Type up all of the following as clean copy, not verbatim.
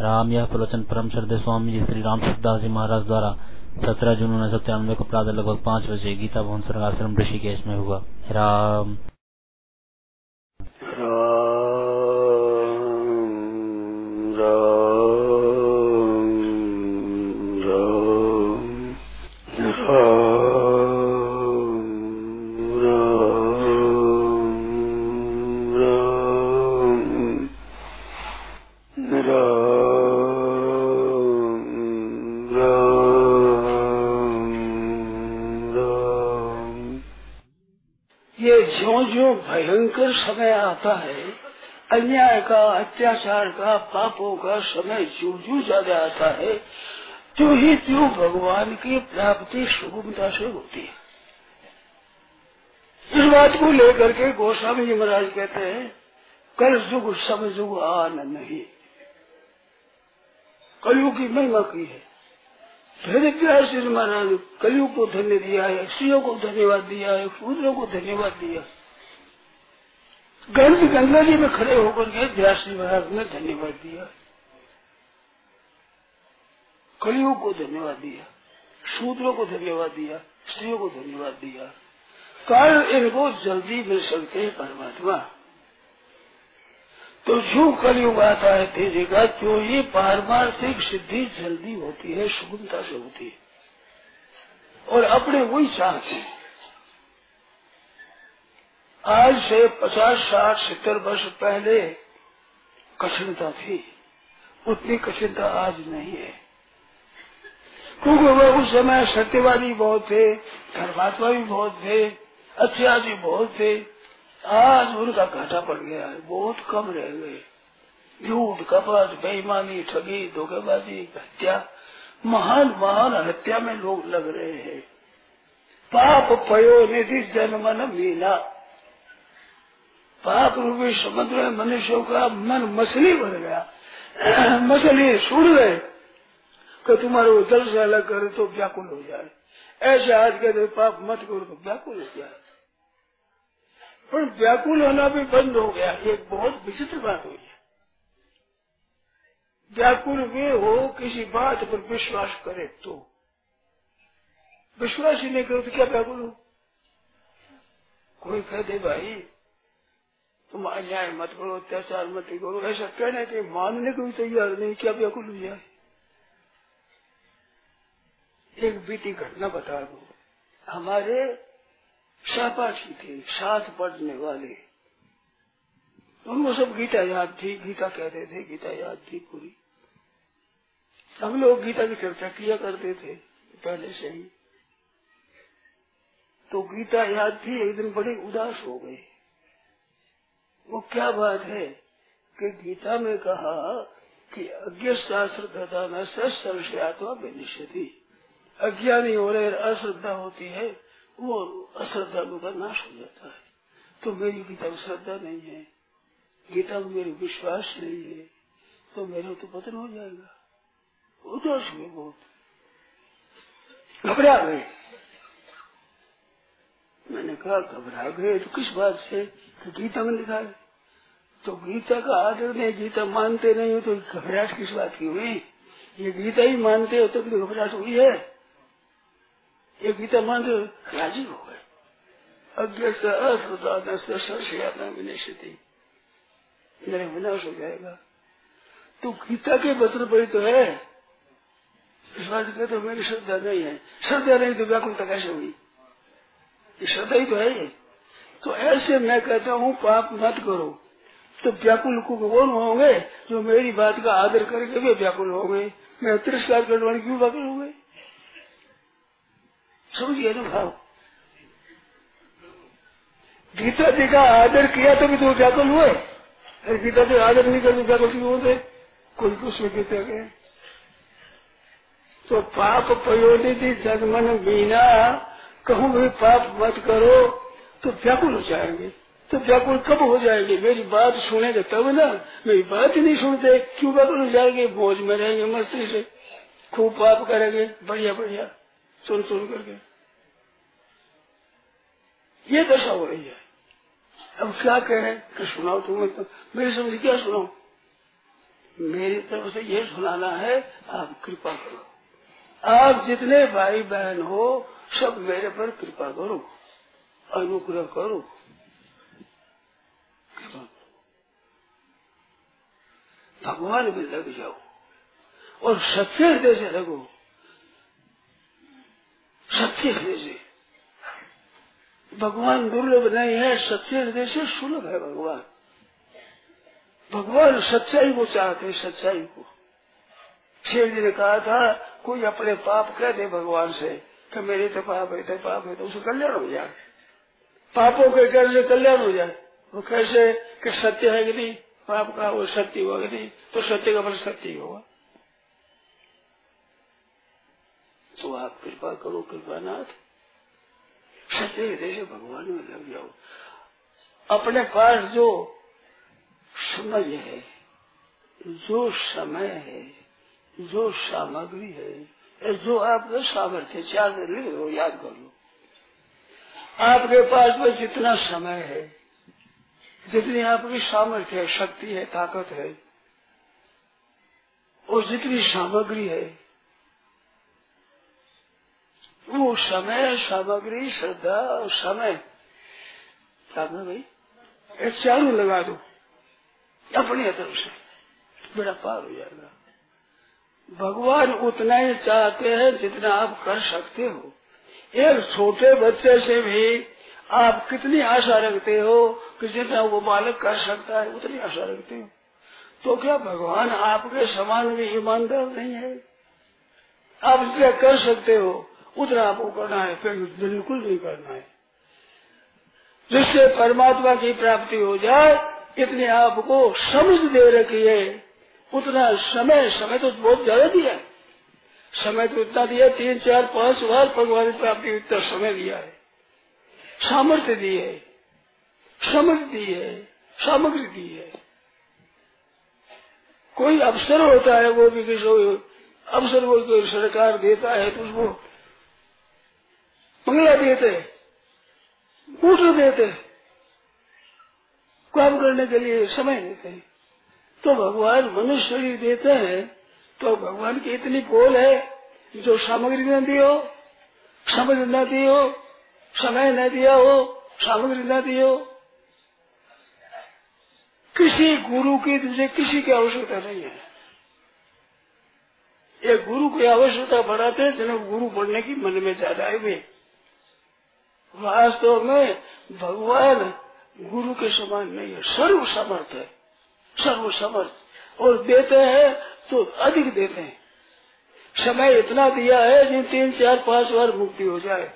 राम। यह प्रवचन परम श्रद्धेय स्वामी जी श्री राम सबदास जी महाराज द्वारा 17 जून 1997 को प्रातः लगभग 5 बजे गीता भवन स्वर्ग आश्रम ऋषिकेश में हुआ। राम भयंकर समय आता है, अन्याय का, अत्याचार का, पापों का समय जो ज्यादा आता है, त्यों भगवान की प्राप्ति सुगमता से होती है। इस बात को लेकर के गोस्वामी जी महाराज कहते हैं, कल युग सब युग आन नहीं, कलयुग की महिमा की है। व्यास जी महाराज कलयुग को धन्य दिया है, स्त्रियों को धन्यवाद दिया है, शूद्रों को धन्यवाद दिया, गंगा जी में खड़े होकर के व्यास जी महाराज ने धन्यवाद दिया, कलयुग को धन्यवाद दिया, शूद्रों को धन्यवाद दिया, स्त्रियों को धन्यवाद दिया। कल इनको जल्दी मिल सकते हैं परमात्मा। तो जो कलयुग आता है तेजी का, जो ये पारमार्थिक सिद्धि जल्दी होती है, सुगमता से होती है, और अपने वही चाहते हैं। आज से 50, 60, 70 वर्ष पहले कठिनता थी, उतनी कठिनता आज नहीं है, क्योंकि वह उस समय सत्यवादी बहुत थे, धर्मात्मा भी बहुत थे, अच्छे आदमी बहुत थे। आज उनका घाटा पड़ गया है, बहुत कम रह गए। झूठ, कपट, बेईमानी, ठगी, धोखेबाजी, हत्या, महान महान हत्या में लोग लग रहे हैं। पाप पयो निधि जनमन मीना, पाप रूपी समुद्र में मनुष्यों का मन मछली बन गया, मछली सूड़ गए कि तुम्हारे जल से अलग करे तो व्याकुल हो जाए। ऐसे आज कहते पाप मत करो तो व्याकुल हो जाए, पर व्याकुल होना भी बंद हो गया। एक बहुत विचित्र बात हुई है, व्याकुल वे हो किसी बात पर विश्वास करे तो, विश्वास ही नहीं करो तो क्या व्याकुल हो। कोई कह दे भाई तुम अन्याय मत करो, अत्याचार मत करो, ऐसा कहने के मानने को भी तैयार नहीं, क्या व्याकुल हो जाए। एक बीती घटना बता दो, हमारे सहपाठी थे, साथ पढ़ने वाले, उनको सब गीता याद थी, गीता कहते थे, गीता याद थी पूरी। हम लोग गीता की चर्चा किया करते थे पहले से ही, तो गीता याद थी। एक दिन बड़े उदास हो गए। वो क्या बात है कि गीता में कहा कि अज्ञ शास्त्रता न सर्वस्य आत्मा विनश्यति, अज्ञानी हो रहे, अश्रद्धा होती है, वो अश्रद्धालु का नाश हो जाता है। तो मेरी गीता में श्रद्धा नहीं है, गीता में मेरे विश्वास नहीं है, तो मेरे तो पतन हो जाएगा। उदास हुए, बहुत घबरा गए। मैंने कहा घबरा गए तो किस बात से, कि गीता में लिखा है। तो गीता का आदर नहीं, गीता मानते नहीं हो तो घबराहट किस बात की हुई। ये गीता ही मानते हो तो घबराहट हुई है, ये गीता मानते हो राजी हो गए। अज्ञ से अस्वता से अपना विनाश थी, मेरा विनाश हो जाएगा। तो गीता के वचन पर तो है, इस बात का तो मेरी श्रद्धा नहीं है, श्रद्धा नहीं तो व्याकुलता कैसे हुई, श्रद्धा ही तो है ये। तो ऐसे मैं कहता हूँ पाप मत करो, तो व्याकुल कौन होंगे, जो मेरी बात का आदर करके भी व्याकुल होंगे, मैं तिरस्कार करने वाले क्यों व्याकुल होंगे। समझिए ना भाव, गीता जी का आदर किया तो भी तो व्याकुल हुए, अरे गीता जी आदर नहीं करते व्याकुल क्यों होते, कोई कुछ में गीता के। तो पाप प्रयोनिधि जनमन मीना, कहूँ भी पाप मत करो तो व्याकुल हो जाएंगे। तो व्याकुल कब हो जाएंगे, मेरी बात सुनेंगे तब ना, मेरी बात ही नहीं सुनते क्यों व्याकुल हो जाएंगे, बोझ में रहेंगे, मस्ती से खूब पाप करेंगे, बढ़िया बढ़िया सुन सुन करके। ये दशा हो रही है। अब क्या कहें कि सुनाओ तुम्हें, तो मेरी समझ क्या सुनाओ, मेरी तरफ से ये सुनाना है, आप कृपा करो। आप जितने भाई बहन हो सब मेरे पर कृपा करो, अनुग्रह करो। भगवान में लग जाओ और सच्चे हृदय से लगो, सच्चे हृदय से। भगवान दुर्लभ नहीं है, सच्चे हृदय से सुलभ है भगवान। भगवान सच्चाई को चाहते हैं, सच्चाई को। शेर जी ने कहा था, कोई अपने पाप कह दे भगवान से कि मेरे तो पाप है, तो पाप है, तो उसे कल्याण हो जाए, पापों के कहने से कल्याण हो जाए। वो कैसे कि सत्य है कि नहीं, पाप का वो सत्य हुआ कि नहीं, तो सत्य का फल सत्य ही होगा। तो आप कृपा करो कृपानाथ, सच्चे हृदय से भगवान में लग जाओ। अपने पास जो समझ है, जो समय है, जो सामग्री है, जो आपका सामर्थ्य, याद लो, याद कर लो। आपके पास में जितना समय है, जितनी आपकी सामर्थ्य है, शक्ति है, ताकत है, और जितनी सामग्री है, वो समय, सामग्री, श्रद्धा और समय, भाई ये चारों लगा दो अपनी तरफ से, बेड़ा पार हो जाएगा। भगवान उतना ही चाहते हैं जितना आप कर सकते हो। एक छोटे बच्चे से भी आप कितनी आशा रखते हो कि जितना वो बालक कर सकता है उतनी आशा रखते हो। तो क्या भगवान आपके समान भी ईमानदार नहीं है? आप जितना कर सकते हो उतना आपको करना है, फिर बिल्कुल नहीं करना है, जिससे परमात्मा की प्राप्ति हो जाए। इतनी आपको समझ दे रखी है, उतना समय, समय तो बहुत ज्यादा दिया है। समय तो इतना दिया, 3, 4, 5 बार भगवान की प्राप्ति इतना समय दिया है, सामर्थ्य दी है, समझ दी है, सामग्री दी है। कोई अवसर होता है, वो भी किसी अवसर को कोई सरकार देता है तो उसको मंगला देते, कूटर देते, काम करने के लिए समय देते हैं। तो भगवान मनुष्य शरीर देते हैं, तो भगवान की इतनी बोल है, जो सामग्री न दी हो, समझ न दी हो, समय न दिया हो, सामग्री न दी हो, किसी गुरु की तुझे किसी की आवश्यकता नहीं है। ये गुरु की आवश्यकता बढ़ाते हैं जिन्हें गुरु बनने की मन में ज्यादा है। वे वास्तव में भगवान गुरु के समान नहीं है, सर्व समर्थ है, सर्व समर्थ। और देते हैं तो अधिक देते हैं। समय इतना दिया है जिन 3, 4, 5 बार मुक्ति हो जाए।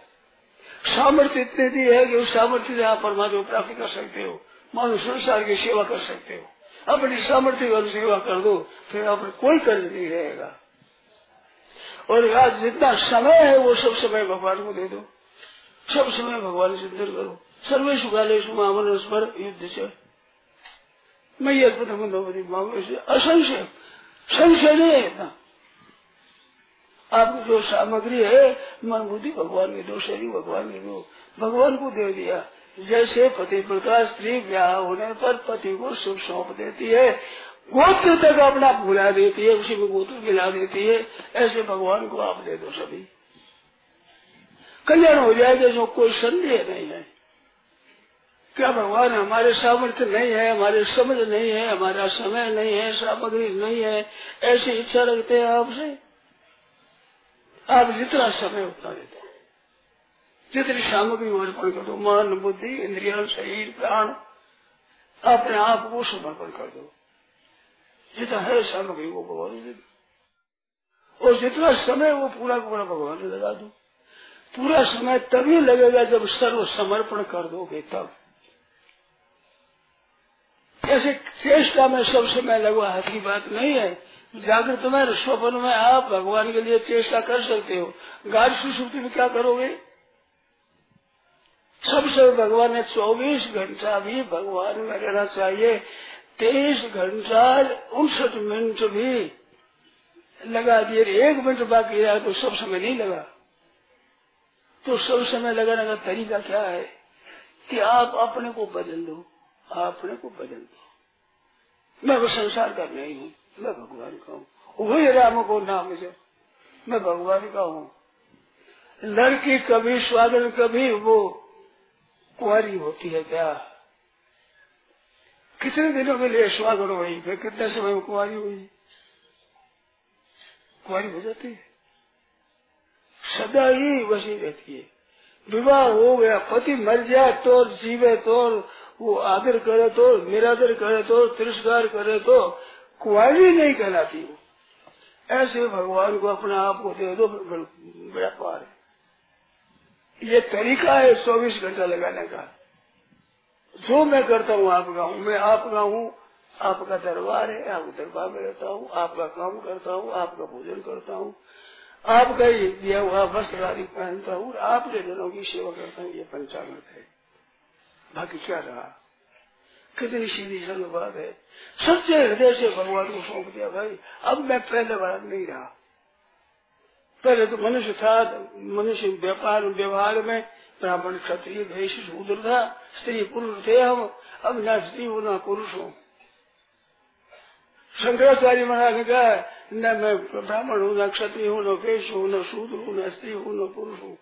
सामर्थ्य इतनी दी है कि उस सामर्थ्य से आप परमात्मा प्राप्ति कर सकते हो, मानव संसार की सेवा कर सकते हो। अपनी सामर्थ्य वाली सेवा कर दो, फिर आप कोई कर्ज नहीं रहेगा। और आज जितना समय है वो सब समय भगवान को दे दो, सब समय भगवान चिंतन करो। सर्वेशु कालेषु मामन स्मर युद्ध से मैं अद्भुत मामले से असंशय, संशय नहीं है इतना। आपकी जो सामग्री है, मन बुद्धि भगवान के दो, शरीर भगवान के दो, भगवान को दे दिया। जैसे पति प्रकार स्त्री ब्याह होने पर पति को शुभ सौंप देती है, गोत्र तक अपना भुला देती है, उसी में गोत्र मिला देती है, ऐसे भगवान को आप दे दो, सभी कल्याण हो जाएगा। जो कोई संदेह नहीं है। क्या भगवान हमारे सामर्थ्य नहीं है, हमारे समझ नहीं है, हमारा समय नहीं है, सामग्री नहीं है, ऐसी इच्छा रखते हैं आपसे? आप जितना समय उतना देते, जितनी सामग्री समर्पण कर दो, मन, बुद्धि, इंद्रियां, शरीर, प्राण, अपने आप को समर्पण कर दो। जितना है सामग्री को भगवान दे दो, और जितना समय वो पूरा का पूरा भगवान में लगा दो। पूरा समय तभी लगेगा जब सर्व समर्पण कर दोगे, तब। ऐसे चेष्टा में सब समय लगवा हाथ की बात नहीं है। जागृत में, स्वप्न में आप भगवान के लिए चेष्टा कर सकते हो। गाढ़ सुसुप्ति में क्या करोगे? सबसे भगवान ने 24 घंटा भी भगवान में रहना चाहिए। 23 घंटा 59 मिनट भी लगा दिए, 1 मिनट बाकी रहा तो सब समय नहीं लगा। तो सब समय लगाने का तरीका क्या है कि आप अपने को बदल दो, अपने को बदल दो। मैं वो संसार का नहीं हूँ, मैं भगवान का हूँ, वही राम को नाम से मैं भगवान का हूँ। लड़की कभी स्वादन कभी वो कुंवारी होती है क्या? कितने दिनों के लिए स्वागत हुई, फिर कितने समय में कुंवारी हुई, कुंवारी हो जाती है, सदा ही वसी रहती है। विवाह हो गया, पति मर जाए तो, जीवे तो, वो आदर करे तो, निरादर करे तो, तिरस्कार करे तो, कुंवारी नहीं कहलाती वो। ऐसे भगवान को अपना आप को दे दो, बड़ा पार है। ये तरीका है 24 घंटा लगाने का। जो मैं करता हूँ आपका हूँ, मैं आपका हूँ, आपका दरबार है, आपके दरबार में रहता हूँ, आपका काम करता हूँ, आपका भोजन करता हूँ, आपका ही दिया हुआ वस्त्र आदि पहनता हूँ, आपके जनों की सेवा करता हूँ। ये पंचामृत है, बाकी क्या रहा? कितनी सीधी सरल बात है। सच्चे हृदय से भगवान को सौंप दिया भाई। अब मैं पहले बार नहीं रहा, पहले तो मनुष्य था, मनुष्य व्यापार व्यवहार में ब्राह्मण क्षत्रिय वैश्य शूद्र था, स्त्री पुरुष थे हम। अब न स्त्री हो न पुरुष हो। शंकराचार्य महाराज ने कहा न मैं ब्राह्मण हूँ, न क्षत्रिय हूँ, न वैश्य हूँ, न शूद्र हूँ, न स्त्री हूँ, न पुरुष हूँ।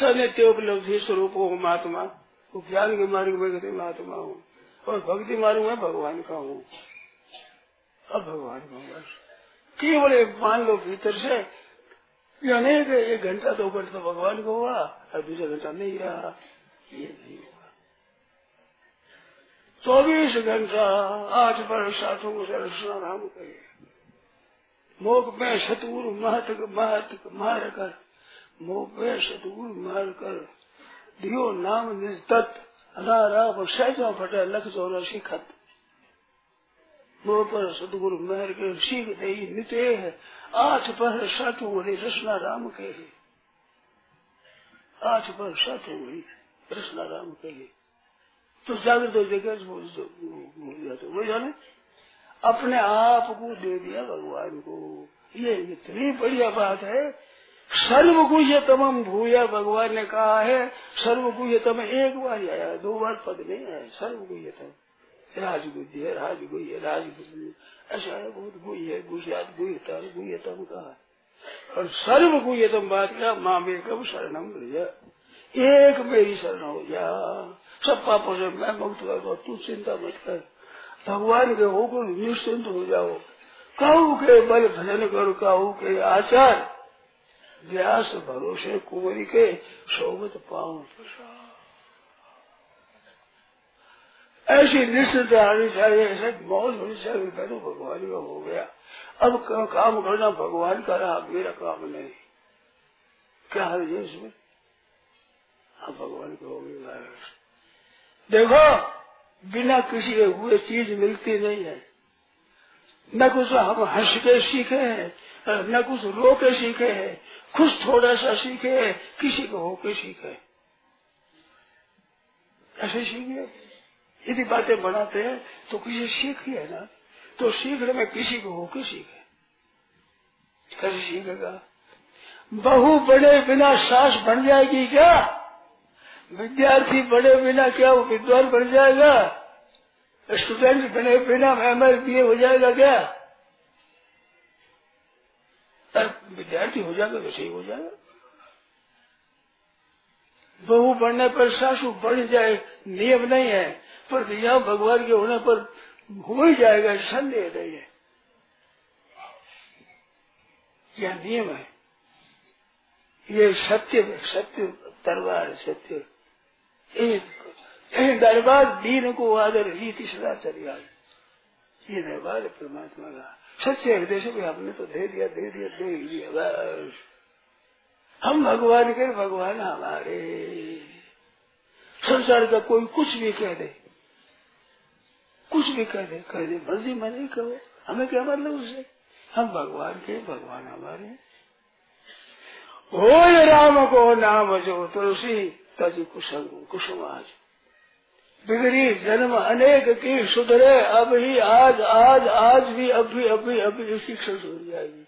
सनित्योपलब्धि स्वरूप हो महात्मा, तो ज्ञान के मार्ग में गति महात्मा हूँ, और भक्ति मार्ग में भगवान का हूँ। अब भगवान का केवल एक मान लो भीतर से, यानी कि एक घंटा दो घंटा तो भगवान को हुआ और दूसरा घंटा नहीं रहा, ये नहीं हुआ। 24 घंटा 8 वर्ष साधु राम करे, मोह में सतगुरु मार कर, मोह में सतगुरु मार कर, दियो नाम निस्तत अनाराम सैजो फटे लख जोर शिखत। मोह पर सतगुरु महर के सीख दे निते है, 8 पहर 60 उड़ी रसना राम के है, 8 पहर 60 उड़ी रसना राम के है। तो जागर तो जगह वो जाने अपने आप को दे दिया भगवान को। ये इतनी बढ़िया बात है। सर्वगुह्यतमं भूया, भगवान ने कहा है सर्वगुह्यतम। एक बार आया, 2 बार पद नहीं है। सर्वगुह्यतम राजगुह्य है, राजगुह्य राजगुह्य ऐसा है, बहुत गुह्य है, गुह्यात गुह्यतम गुह्यतम कहा। और सर्वगुह्यतम बात क्या? माँ मेकम शरणम भज, एक मेरी शरण हो जा, सब पापों से मैं मुक्त कर दो, तू चिंता मत कर, भगवान के होकर निश्चिंत हो जाओ। कहू के बल भजन करो, कहू के आचार व्यास भरोसे, कुंवरी के सोबत पाओ प्रसाद। ऐसी निश्चित आनी चाहिए, ऐसे मौज होनी चाहिए। मैं तो भगवान का हो गया, अब काम करना भगवान का रहा, मेरा काम नहीं। क्या है ये इसमें? अब भगवान का हो गया। देखो, बिना किसी के हुए चीज मिलती नहीं है। न कुछ हम हंस के सीखे हैं, न कुछ रो के सीखे हैं, कुछ थोड़ा सा सीखे है, किसी को होके सीखे, ऐसे सीखे। यदि बातें बनाते हैं तो किसी सीखी है ना, तो सीखने में किसी को होके सीखे, कैसे सीखेगा? बहु बड़े बिना सास बन जाएगी क्या? विद्यार्थी बड़े बिना क्या वो विद्वान बन जाएगा? स्टूडेंट बने बिना MBA हो जाएगा क्या? विद्यार्थी हो जाएगा वैसे ही हो जाएगा। बहू बढ़ने पर सासू बढ़ जाए, नियम नहीं है, पर यहाँ भगवान के होने पर हो ही जाएगा, संदेह नहीं है। यह नियम है, ये सत्य सत्य दरबार सत्य। यही दरबार दीन को आदर रीति सदाचर्या, ये दरबार परमात्मा का। सच्चे हृदय से भी हमने तो दे दिया बस। हम भगवान के, भगवान हमारे। संसार का कोई कुछ भी कह दे मर्जी मैं नहीं कहो, हमें क्या मतलब उससे? हम भगवान के, भगवान हमारे। हो राम को नाम जो तुलसी तजी कुसुम कुसुमाज, बिगड़ी जन्म अनेक की सुधरे अब ही आज, आज आज भी अभी अभी अभी इसी क्षण सुधर जाएगी,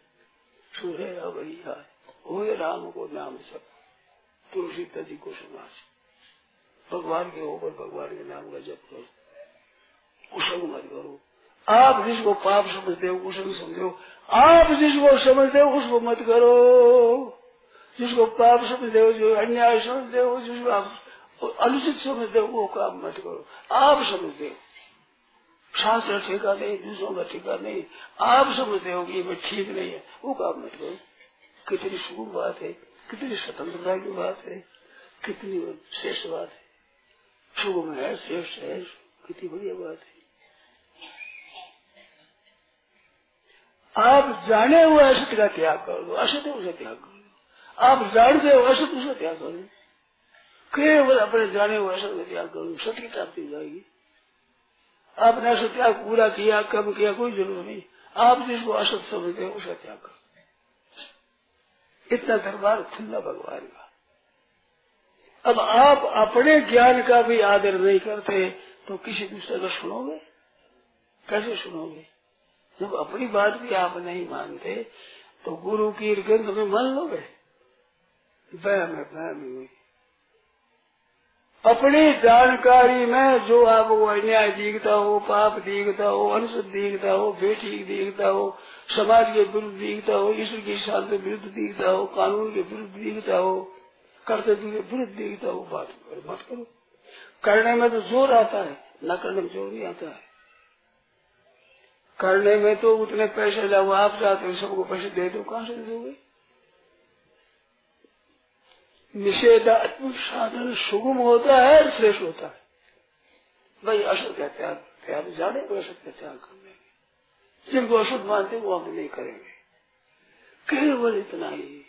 सुधरे अब ही आज। हो राम को नाम सब तुलसी तजी को समाज, भगवान के होकर भगवान के नाम का जप करो, कुसुम मत करो। आप जिसको पाप समझते हो उसको समझो, आप जिसको समझते हो उसको मत करो, जिसको पाप समझते हो, जो अन्याय समझते हो, जिसको आप अनुचित समझते हो वो काम मत करो। आप समझते हो शास्त्र ठेका नहीं, दूसरों का ठेका नहीं, आप समझते हो कि ये ठीक नहीं है, वो काम मत करो। कितनी शुभ बात है, कितनी स्वतंत्रता की बात है, कितनी श्रेष्ठ बात है, शुभ है, श्रेष्ठ है, कितनी बढ़िया बात है। आप जाने हुए असत का त्याग कर दो, असत है उसका त्याग कर दो। आप जानते हो असत, उसका त्याग कर दो, केवल अपने जाने हुए असत का त्याग कर दो, सत्य की प्राप्ति हो जाएगी। आपने असत त्याग पूरा किया, कम किया, कोई जरूरत नहीं। आप जिसको असत समझते हो उसका त्याग कर दो। इतना दरबार खुला भगवान का। अब आप अपने ज्ञान का भी आदर नहीं करते तो किसी दूसरे का सुनोगे, कैसे सुनोगे? जब अपनी बात भी आप नहीं मानते तो गुरु की गंध में मान लोगे? वह अपनी जानकारी में जो आपको अन्याय दिखता हो, पाप दिखता हो, अनुचित दिखता हो, बेठीक दिखता हो, समाज के विरुद्ध दिखता हो, ईश्वर की शास्त्र के विरुद्ध दिखता हो, कानून के विरुद्ध दिखता हो, कर्तव्य के विरुद्ध दिखता हो, बात करो, मत करो। करने में तो जोर आता है, न करने में जोर नहीं आता है। करने में तो उतने पैसे लाओ, आप चाहते हो सबको पैसे दे दो, कहाँ से दोगे? निषेधात्मक साधन सुगम होता है, श्रेष्ठ होता है। भाई असत का त्याग जाने को, असत का त्याग करने में जिनको असत मानते वो हम नहीं करेंगे, केवल इतना ही।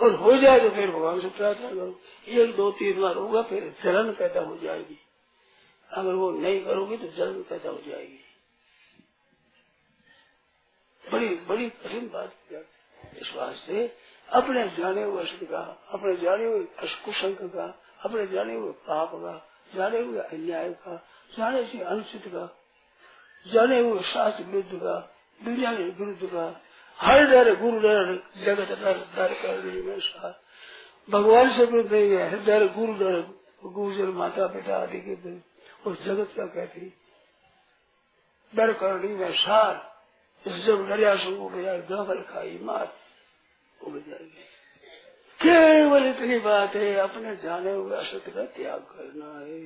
और हो जाए तो फिर भगवान से प्रार्थना करो, एक दो तीन बार होगा फिर जलन पैदा हो जाएगी। अगर वो नहीं करोगे तो जलन पैदा हो जाएगी, बड़ी बड़ी कठिन बात है। इस वास्ते अपने जाने हुए असत का, अपने जाने हुए कुसंग का, अपने जाने हुए पाप का, जाने हुए अन्याय का, जाने से अनुचित का, जाने हुए शास्त्र विरुद्ध का, दुनिया के विरुद्ध का, हर डर गुरु डर, जगत डर, डर करने में भगवान से विरुद्ध नहीं है, डर गुरु डर, गुरुजन माता पिता आदि के और जगत का कहती डर करनी में सार। जब डरिया हो गया गबल खाई मार हो जाएगी। केवल इतनी बात है, अपने जाने हुए असत का त्याग करना है।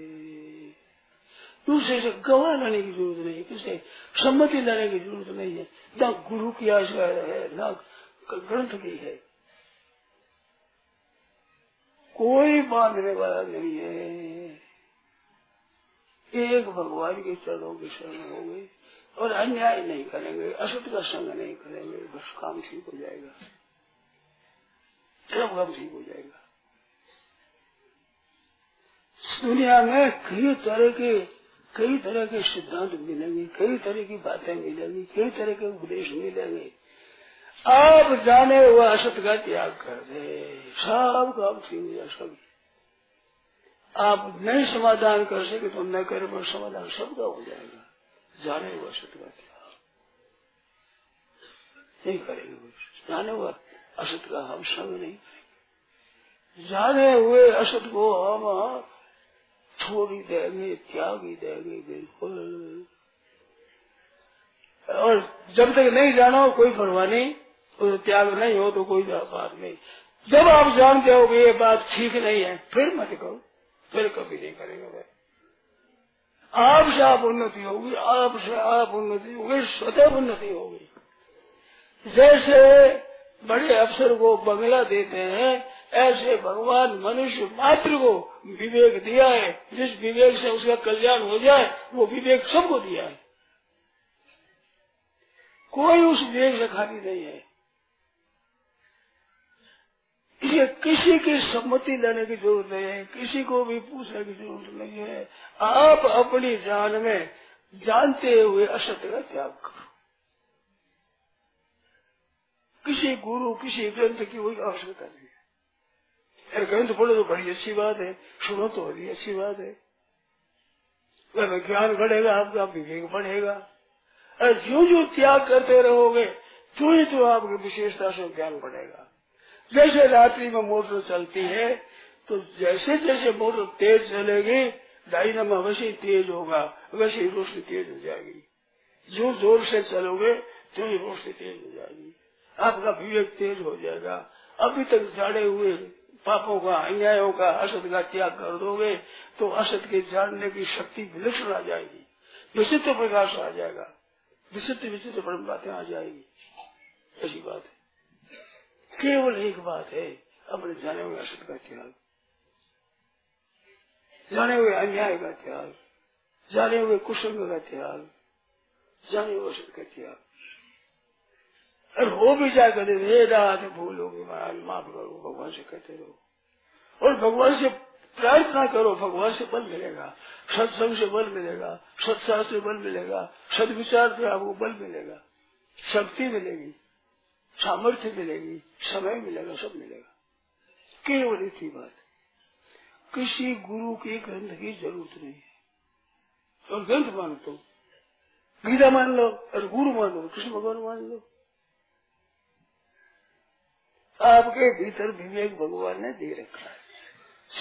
दूसरे से गवाह लाने की जरूरत नहीं है, किसे सम्मति लाने की जरूरत नहीं है, ना गुरु की आशा है, ना ग्रंथ की है, कोई बांधने वाला नहीं है। एक भगवान के चरणों की शरण हो गए और अन्याय नहीं करेंगे, असत का संग नहीं करेंगे, बस काम ठीक हो जाएगा, सब काम ठीक हो जाएगा। दुनिया में कई तरह के सिद्धांत मिलेंगे, कई तरह की बातें मिलेंगी, कई तरह के उपदेश मिलेंगे। आप जाने हुआ असत का त्याग कर दे, सब काम ठीक हो जाए। सब आप नहीं समाधान कर सके तो न करे, पर समाधान सबका हो जाएगा। जाने हुआ असत का त्याग नहीं करेंगे, कुछ जाने हुआ असत का हम संग नहीं करेंगे, जाने हुए असत को हम छोड़ ही देंगे, त्याग ही देंगे बिल्कुल। और जब तक नहीं जाना हो कोई परवाह नहीं, और त्याग नहीं हो तो कोई बात नहीं। जब आप जानते हो कि ये बात ठीक नहीं है फिर मत करो, फिर कभी नहीं करेगा। भाई आपसे आप उन्नति होगी, आपसे आप उन्नति होगी, स्वतः उन्नति होगी। जैसे बड़े अफसर को बंगला देते हैं, ऐसे भगवान मनुष्य मात्र को विवेक दिया है, जिस विवेक से उसका कल्याण हो जाए वो विवेक सबको दिया है, कोई उस विवेक से खाली नहीं है। ये किसी की सम्मति लेने की जरूरत नहीं है, किसी को भी पूछने की जरूरत नहीं है। आप अपनी जान में जानते हुए असत का त्याग करो, किसी गुरु किसी ग्रंथ की कोई आवश्यकता नहीं है। अगर ग्रंथ पढ़ो तो बड़ी अच्छी बात है, सुनो तो बड़ी अच्छी बात है, वह ज्ञान बढ़ेगा, आपका विवेक बढ़ेगा। और जो जो त्याग करते रहोगे तो ही तो आपकी विशेषता से ज्ञान बढ़ेगा। जैसे रात्रि में मोटर चलती है तो जैसे जैसे मोटर तेज चलेगी डायनामो वैसे तेज होगा, वैसे ही रोशनी तेज हो जाएगी। जोर जोर से चलोगे तो ये रोशनी तेज हो जाएगी, आपका विवेक तेज हो जाएगा। अभी तक झाड़े हुए पापों का, अन्यायों का, असत का त्याग कर दोगे तो असत के जानने की शक्ति विलक्षण आ जाएगी, विचित्र प्रकाश आ जाएगा, विचित्र विचित्र परम बातें आ जाएगी। ऐसी बात है, केवल एक बात है, अपने जाने हुए असत का त्याग, जाने हुए अन्याय का त्याग, जाने हुए कुसंग का त्याग, जाने हुए असत का त्याग। और हो भी जाए कभी हे रात भूल होगी महाराज माफ करो, भगवान से कहते रहो और भगवान से प्रार्थना करो, भगवान से बल मिलेगा, सत्संग से बल मिलेगा, सत्शास्त्र से बल मिलेगा, सदविचार से आपको बल मिलेगा, शक्ति मिलेगी, सामर्थ्य मिलेगी, समय मिलेगा, सब मिलेगा। केवल इतनी बात, किसी गुरु की ग्रंथ की जरूरत नहीं है। और ग्रंथ मान लो, गीता मान लो, और गुरु मान लो, कृष्ण भगवान मान लो, आपके भीतर विवेक भगवान ने दे रखा है।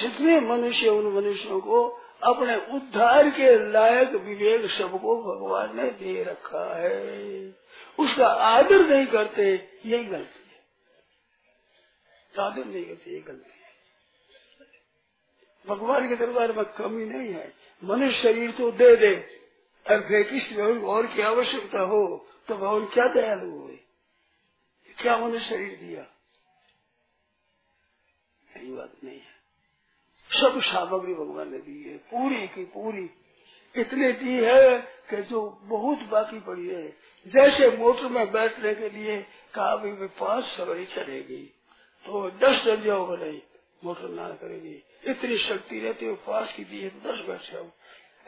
जितने मनुष्य, उन मनुष्यों को अपने उद्धार के लायक विवेक सबको भगवान ने दे रखा है। उसका आदर नहीं करते, यही गलती है। आदर नहीं करते, यही गलती है। भगवान के दरबार में कमी नहीं है। मनुष्य शरीर तो दे दे, अगर किसी और की आवश्यकता हो तो भगवान क्या दयालु हुए, क्या मनुष्य शरीर दिया? यही बात नहीं है। सब सामग्री भगवान ने दी है, पूरी की पूरी इतनी दी है कि जो बहुत बाकी पड़ी है। जैसे मोटर में बैठने के लिए कहा भी 5 सवारी चलेगी तो 10 चल जाओगे, नहीं मोटर ना करेगी। इतनी शक्ति रहती है, 5 की दी है तो 10 बैठ जाओ।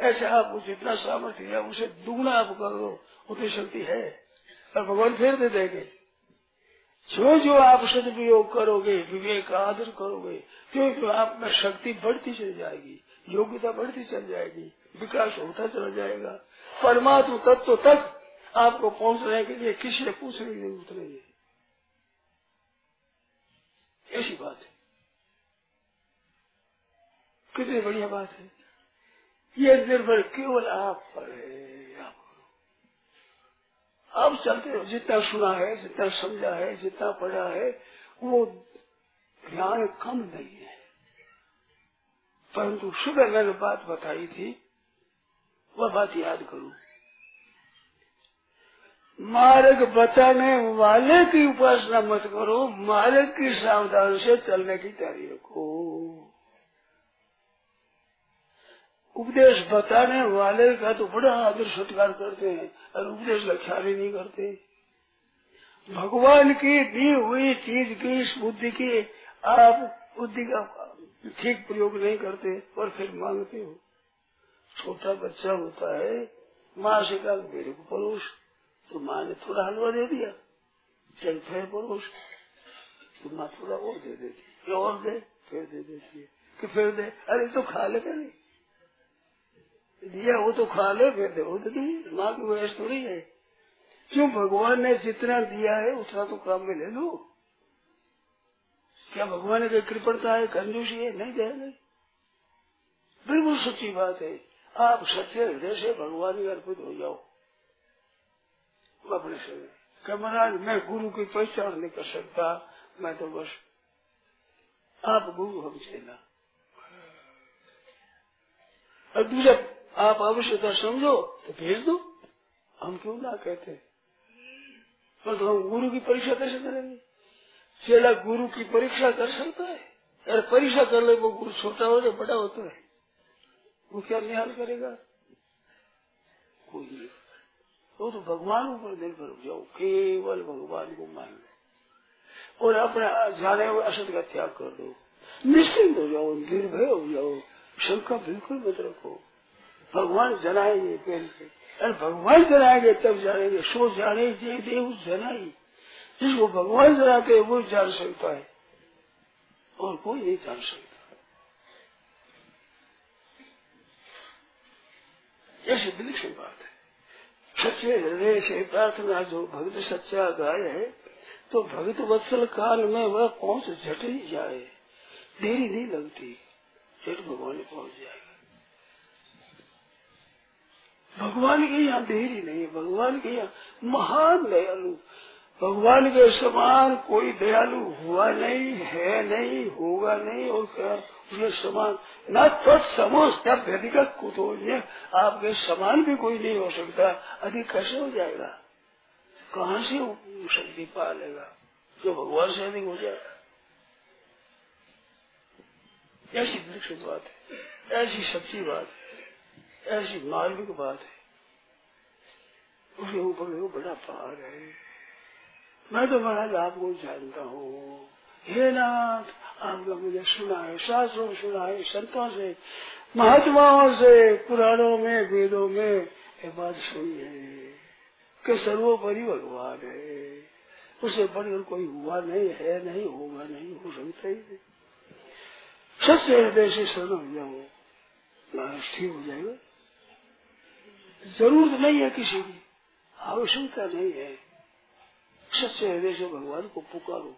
ऐसे आपको जितना सामर्थ्य है उसे दुगना आप कर दो, उतनी शक्ति है और भगवान फिर दे देंगे। जो जो आप सदुपयोग करोगे, विवेक का आदर करोगे, क्योंकि आप में शक्ति बढ़ती चली जाएगी, योग्यता बढ़ती चली जाएगी, विकास होता चला जाएगा। परमात्म तत्व तक आपको पहुंचने के लिए किसी ने पूछने की जरूरत नहीं है। ऐसी बात है, कितनी बढ़िया बात है। ये निर्भर केवल आप पर है। अब चलते हो, जितना सुना है, जितना समझा है, जितना पढ़ा है, वो ज्ञान कम नहीं है। परंतु सुबह मैंने बात बताई थी, वह बात याद करूं। मार्ग बताने वाले की उपासना मत करो, मार्ग की सावधान से चलने की तैयारी रखो। उपदेश बताने वाले का तो बड़ा आदर सत्कार करते हैं और उपदेश का ख्याल ही नहीं करते। भगवान की दी हुई चीज की, इस बुद्धि की आप बुद्धि का ठीक प्रयोग नहीं करते और फिर मांगते हो। छोटा बच्चा होता है, माँ से कहा मेरे को परोस, तो माँ ने थोड़ा हलवा दे दिया, चल फिर परोस, तो माँ थोड़ा और दे देती है, और दे फिर दे देती है कि फिर दे, अरे तो खा ले, करे दिया वो तो खा ले, फिर दे वो तो नहीं। माँ की वजह थोड़ी है, क्यों? भगवान ने जितना दिया है उतना तो काम में ले लो। क्या भगवान ने कोई कृपणता है, कंजूसी है? नहीं देने, बिल्कुल सच्ची बात है। आप सच्चे हृदय से भगवान ही अर्पित हो जाओ। अपने से महाराज मैं गुरु की पहचान नहीं कर सकता, मैं तो बस आप गुरु हम सेना। और दूसरा आप आवश्यकता समझो तो भेज दो, हम क्यों ना कहते हैं, तो हम गुरु की परीक्षा कैसे करेंगे? चेला गुरु की परीक्षा कर सकता है? अरे परीक्षा कर ले, वो गुरु छोटा हो या बड़ा होता है, वो क्या निहाल करेगा? कोई नहीं। तो भगवान ऊपर निर्भर हो जाओ, केवल भगवान को मान लो और अपने जाने हुए असत का त्याग कर दो। निश्चिंत हो जाओ, निर्भय हो जाओ, शंका बिल्कुल मत रखो। भगवान जनाएंगे पहले से, अरे भगवान जनाएंगे तब जानेंगे। सो जाने जे देव जनाई, जिसको भगवान जनाते वो जान सकता है और कोई नहीं जान सकता। ऐसी बिल्कुल बात है। सच्चे हृदय से प्रार्थना, जो भक्त सच्चा गाय है तो भक्त वत्सल काल में वह पहुंच झट ही जाए, देरी नहीं लगती, फिर भगवान पहुंच जाएगा। भगवान के यहाँ देरी नहीं, भगवान के यहाँ महान दयालु, भगवान के समान कोई दयालु हुआ नहीं, है नहीं, होगा नहीं, और क्या उसके समान न तत्समोस्त्यभ्यधिक कुतोन्य, आपके समान भी कोई नहीं हो सकता, अधिक कैसे हो जाएगा, कहाँ से शक्ति पा लेगा जो भगवान से अधिक हो जाएगा। ऐसी विकसित बात है, ऐसी सच्ची बात है, ऐसी मार्मिक बात है, उसके ऊपर वो बड़ा पार है। मैं तो महाराज आपको जानता हूँ, हे नाथ आपने मुझे सुना है, शास्त्रों में सुना है, संतों से, महात्माओं से, पुराणों में, वेदों में ये बात सुनी है कि सर्वोपरि भगवान है, उसे बढ़कर कोई हुआ नहीं, है नहीं, होगा नहीं, हो सकता ही नहीं। सच्चे हृदय से शरण हो जाऊँ, ठीक हो जाएगा। जरूरत नहीं है किसी की, आवश्यकता नहीं है, सच्चे हृदय से भगवान को पुकारो।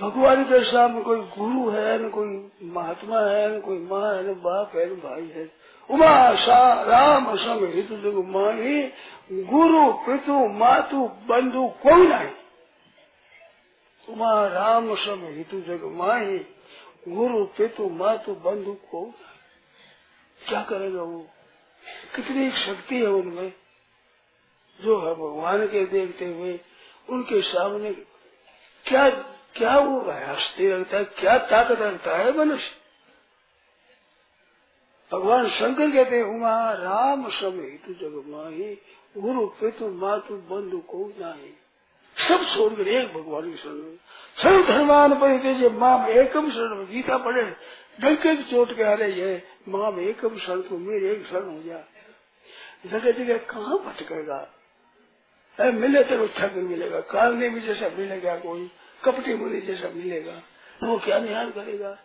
भगवान के सामने कोई गुरु है न कोई महात्मा है, न कोई माँ है, न बाप है, न भाई है। उमा सा राम सम हितु मानी, गुरु पितु मातु बंधु कोई नहीं। उमा राम सम हितु जग माही, गुरु पितु मातु बंधु को क्या करेगा वो, कितनी शक्ति है उनमें जो है भगवान के देखते हुए उनके सामने क्या क्या वो हंसते रहता है, क्या ताकत रखता है मनुष्य। भगवान शंकर कहते हैं उमा राम समेत जग माही, गुरु पितु मातु बंधु को नाही। सब छोड़कर एक भगवान की शरण, सब धर्मान परित्यज्य माम एकम शरण। गीता पढ़े, डंके की चोट के आ रही है, माम एकम शरण, तो मेरे एक शरण हो जा। जगह जगह कहाँ भटकेगा, मिले तो अच्छा भी मिलेगा, कालने भी जैसा मिलेगा, कोई कपटी मुनि जैसा मिलेगा, वो क्या निहार करेगा।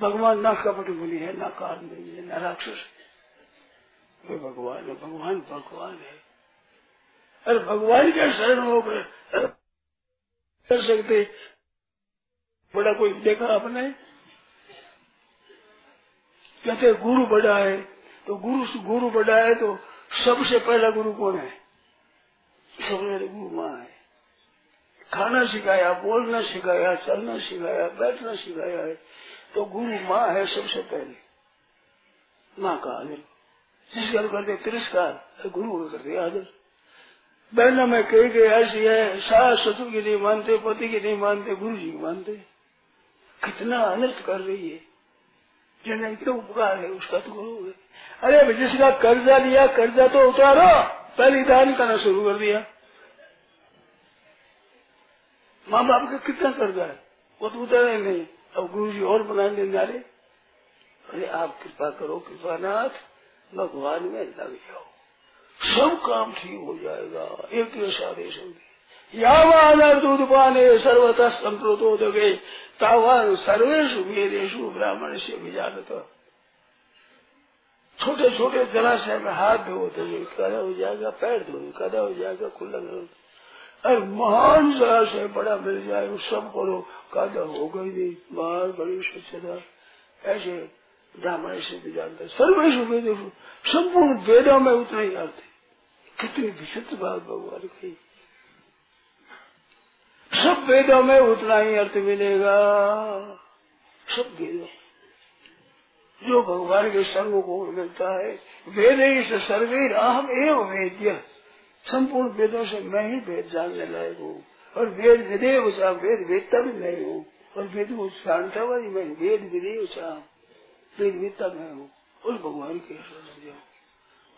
भगवान ना कपटी मुनि है, ना कालने है, ना राक्षस है, वे भगवान है। भगवान भगवान है, अरे भगवान के शरण होकर कर सकते, बड़ा कोई देखा आपने। कहते गुरु बड़ा है, तो गुरु बड़ा है तो सबसे पहला गुरु कौन है, सबसे पहले गुरु माँ है। खाना सिखाया, बोलना सिखाया, चलना सिखाया, बैठना सिखाया है, तो गुरु माँ है सबसे पहले। माँ का आदर जिसके हम करते तिरस्कार, गुरु को करते आदर। बहनों में कई कई ऐसी है, सास ससुर की नहीं मानते, पति की नहीं मानते, गुरु जी की मानते। कितना अनर्थ कर रही है, जिन्हें इतना उपकार है उसका तो करोगे। अरे जिसका कर्जा लिया, कर्जा तो उतारो, पहले दान करना शुरू कर दिया। माँ बाप का कितना कर्जा है, वो तो उतारे नहीं, अब गुरु जी और बना देने जा रहे। अरे आप कृपा करो, कृपानाथ भगवान में लग जाओ, सब काम ठीक हो जाएगा। एक सारे संगे यावान दूध पाने सर्वथा संप्रोतो दगे, तावान सर्वेशु मेरेशु ब्राह्मण से भी जानता। छोटे छोटे जलाशय में हाथ धो देंगे, कदा हो जाएगा, पैर धोगे कदा हो जाएगा, खुला करो। अरे महान जलाशय बड़ा मिल जाए, उस सब करो, कदा होगा ही नहीं। बाहर बड़ी स्वच्छता, ऐसे ब्राह्मण से भी जानता। सर्वेशु मेरेशु, संपूर्ण वेदों में उतना ही अर्थ है। कितनी विचित्र बात भगवान की, सब वेदों में उतना ही अर्थ मिलेगा। सब वेदों जो भगवान के संग को मिलता है, वेद ही सर्वेद अहम एव वेद्य, संपूर्ण वेदों से मैं ही वेद जानने लायक हूँ, और वेद विदेव सा, वेद वेदता भी मैं हूँ, और वेद को जानता हुआ मैं वेद विदेव सा, वेद वेदता मैं हूँ। उस भगवान के शरण जाओ,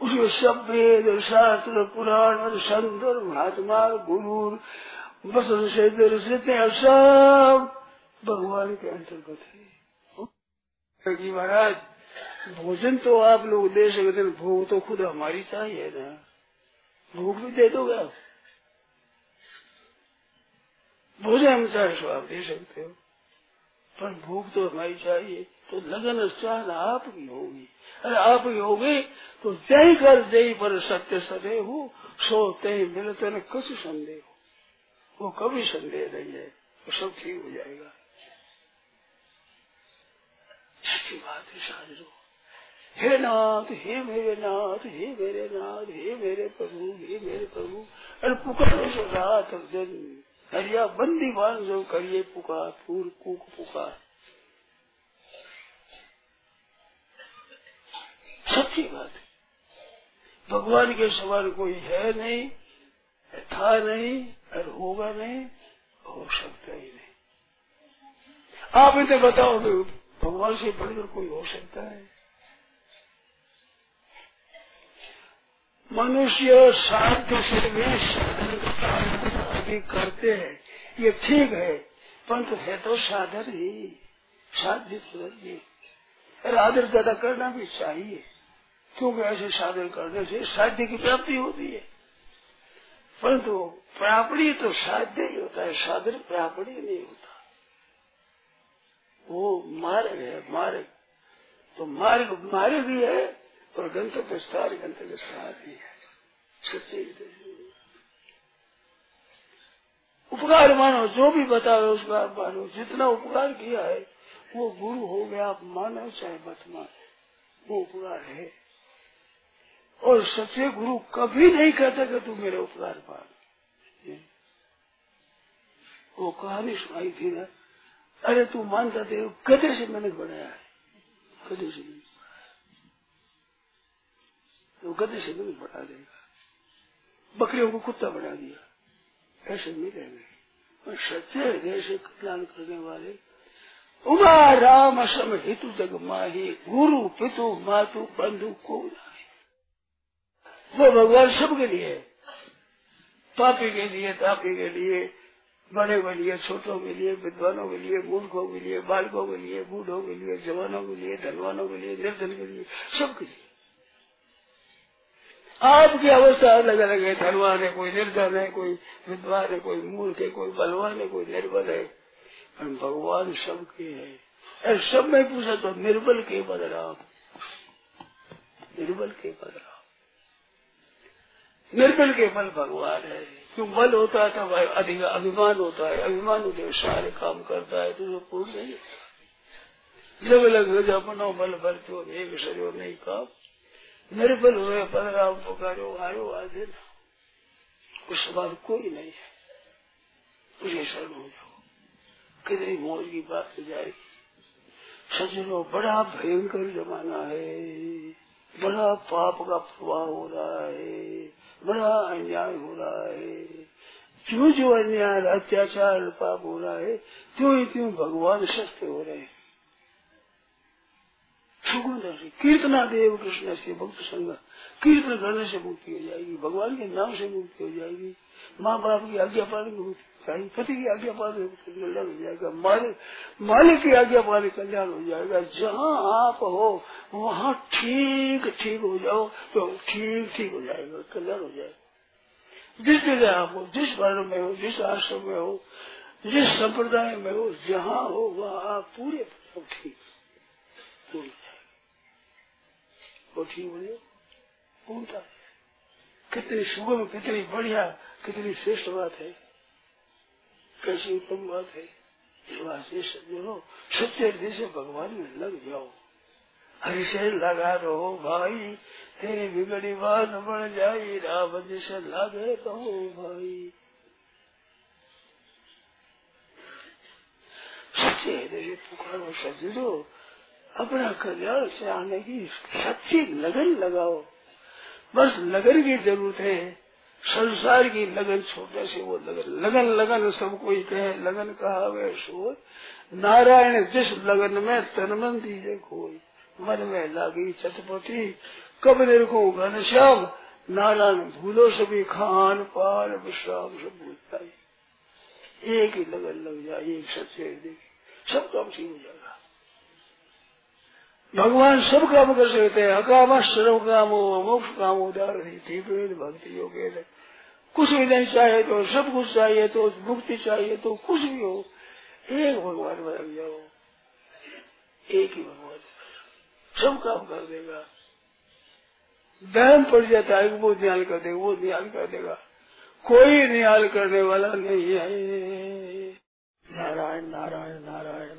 उसके सब वेद शास्त्र पुराण और संत और महात्मा गुरु वसुर से जितने सब भगवान के अंतर्गत है। जी महाराज भोजन तो आप लोग दे सकते, भोग तो खुद हमारी चाहिए ना, भोग भी दे दोगे आप, भोजन हम चाहे सो आप दे सकते हो, पर भूख तो हमारी चाहिए। तो लगन और चाह आपकी होगी, अरे आपकी होगी तो जय कर जय पर सत्य सदे हो, सोते ही मिलते न कुछ संदेह हो, वो कभी संदेह नहीं है, वो सब ठीक हो जाएगा। इसकी बात है साधु, हे नाथ, हे मेरे नाथ, हे मेरे नाथ, हे मेरे प्रभु, हे मेरे प्रभु। अरे पुकारो सो रात और दिन, हरिया बंदी बांध जो करिए पुकार, पूर कूक पुकार। सच्ची बात, भगवान के समान कोई है नहीं, था नहीं और होगा नहीं, हो सकता ही नहीं। आप इतने बताओ भगवान से बढ़कर कोई हो सकता है? मनुष्य साध्य से भी साधन करते हैं, ये ठीक है, परंतु है तो साधन ही, साध्य नहीं। और आदर ज्यादा करना भी चाहिए, क्योंकि ऐसे साधन करने से साध्य की प्राप्ति होती है, परंतु प्रापणी तो साध्य ही होता है, साधन प्रापणी नहीं होता। वो मार्ग है, मार्ग तो मार्ग मार्ग भी है और गंतव्य स्थान गंतव्य स्थान भी है। सच्ची उपकार मानो, जो भी बताओ उसका आप मानो, जितना उपकार किया है वो गुरु हो गया, आप मानो चाहे मत मानो, वो उपकार है। और सच्चे गुरु कभी नहीं कहता कि तू मेरे उपकार मान। वो कहानी सुनाई थी ना, अरे तू मानता थे, गधे से मैंने बनाया है, गधे से मैंने बनाया, वो गधे से मैंने बना देगा, बकरियों को कुत्ता बना दिया, ऐसे मिलेंगे। और सच्चे हृदय से कल्याण करने वाले उमा राम सम हितु जग माही, गुरु पितु मातु बंधु को, वो भगवान सबके लिए है, पापी के लिए, तापी के लिए, बड़े के लिए, छोटों के लिए, विद्वानों के लिए, मूर्खों के लिए, बालकों के लिए, बूढ़ों के लिए, जवानों के लिए, धनवानों के लिए, निर्धन के लिए, सबके लिए। आपकी अवस्था अलग अलग है, धनवान है, कोई निर्धन है, कोई विद्वान है, कोई मूर्ख है, कोई बलवान है, कोई निर्बल है, पर भगवान सबके है। और सब में पूछा तो निर्बल के बदलाव, निर्बल के बदलाव, निर्बल के बल भगवान है। क्यों बल होता है तब अभिमान होता है, अभिमान होते सारे काम करता है, तुझे पूर्ण नहीं होता। जब लग अपनो बल भर तो एक सरो नहीं काम, निर्बल हुए बलराम पुकारो आयो आधे, उस बाद कोई नहीं है, उसे शरण हो जाओ, कितनी मौज की बात हो जाएगी। सज्जनों, बड़ा भयंकर जमाना है, बड़ा पाप का प्रवाह हो रहा है, बड़ा अन्याय हो रहा है, जो जो अन्याय अत्याचार पाप हो रहा है, त्यों ही त्यों भगवान सस्ते हो रहे हैं। सुगुण कीर्तना देव कृष्ण से भक्त संग, कीर्तन करने से मुक्ति हो जाएगी, भगवान के नाम से मुक्ति हो जाएगी, माँ बाप की आज्ञा पालन की मुक्ति हो जाएगी, पति की आज्ञा पालन कल्याण हो जाएगा, मालिक की आज्ञा पालन कल्याण हो जाएगा। जहाँ आप हो वहाँ ठीक ठीक हो जाओ तो ठीक ठीक हो जाएगा, कल्याण हो जाएगा। जिस जगह आप हो, जिस वर्ण में हो, जिस आश्रम में हो, जिस संप्रदाय में हो, जहाँ हो वहाँ आप पूरे ठीक हो जाएगा, वो ठीक हो जाएगा। कितनी सुगम, कितनी बढ़िया, कितनी श्रेष्ठ बात है, कैसी उत्तम बात है। इस बात से समझो, सच्चे हृदय से भगवान में लग जाओ, हरि से लगा रहो भाई, तेरी बिगड़ी बात बढ़ जाए, राम जी से लगे रहो भाई। सच्चे हृदय से पुकारो सजो, अपना कल्याण से आने की सच्ची लगन लगाओ। बस लगन की जरूरत है, संसार की लगन छोड़ने से वो लगन लगन लगन सब कोई कहे, लगन कहा वे शोर, नारायण जिस लगन में तनमन दीजे कोई, मन में लागी छतपति कब निरखो घनश्याम, नारायण भूलो सभी खान पान विश्राम सब भूल जाए। एक ही लगन लग जाए, एक सच्चे हृदय, सब काम ठीक हो जाएगा। भगवान सब काम कर सकते हैं, अकाम सर्व काम हो, मोक्ष काम उदार भक्ति योग, कुछ भी नहीं चाहिए तो सब कुछ चाहिए, तो मुक्ति चाहिए तो कुछ भी हो, एक भगवान में लग जाओ, एक ही भगवान सब काम कर देगा। बहम पड़ जाता है, वो ध्यान कर देगा, वो ध्यान कर देगा, कोई ध्यान करने वाला नहीं है। नारायण नारायण नारायण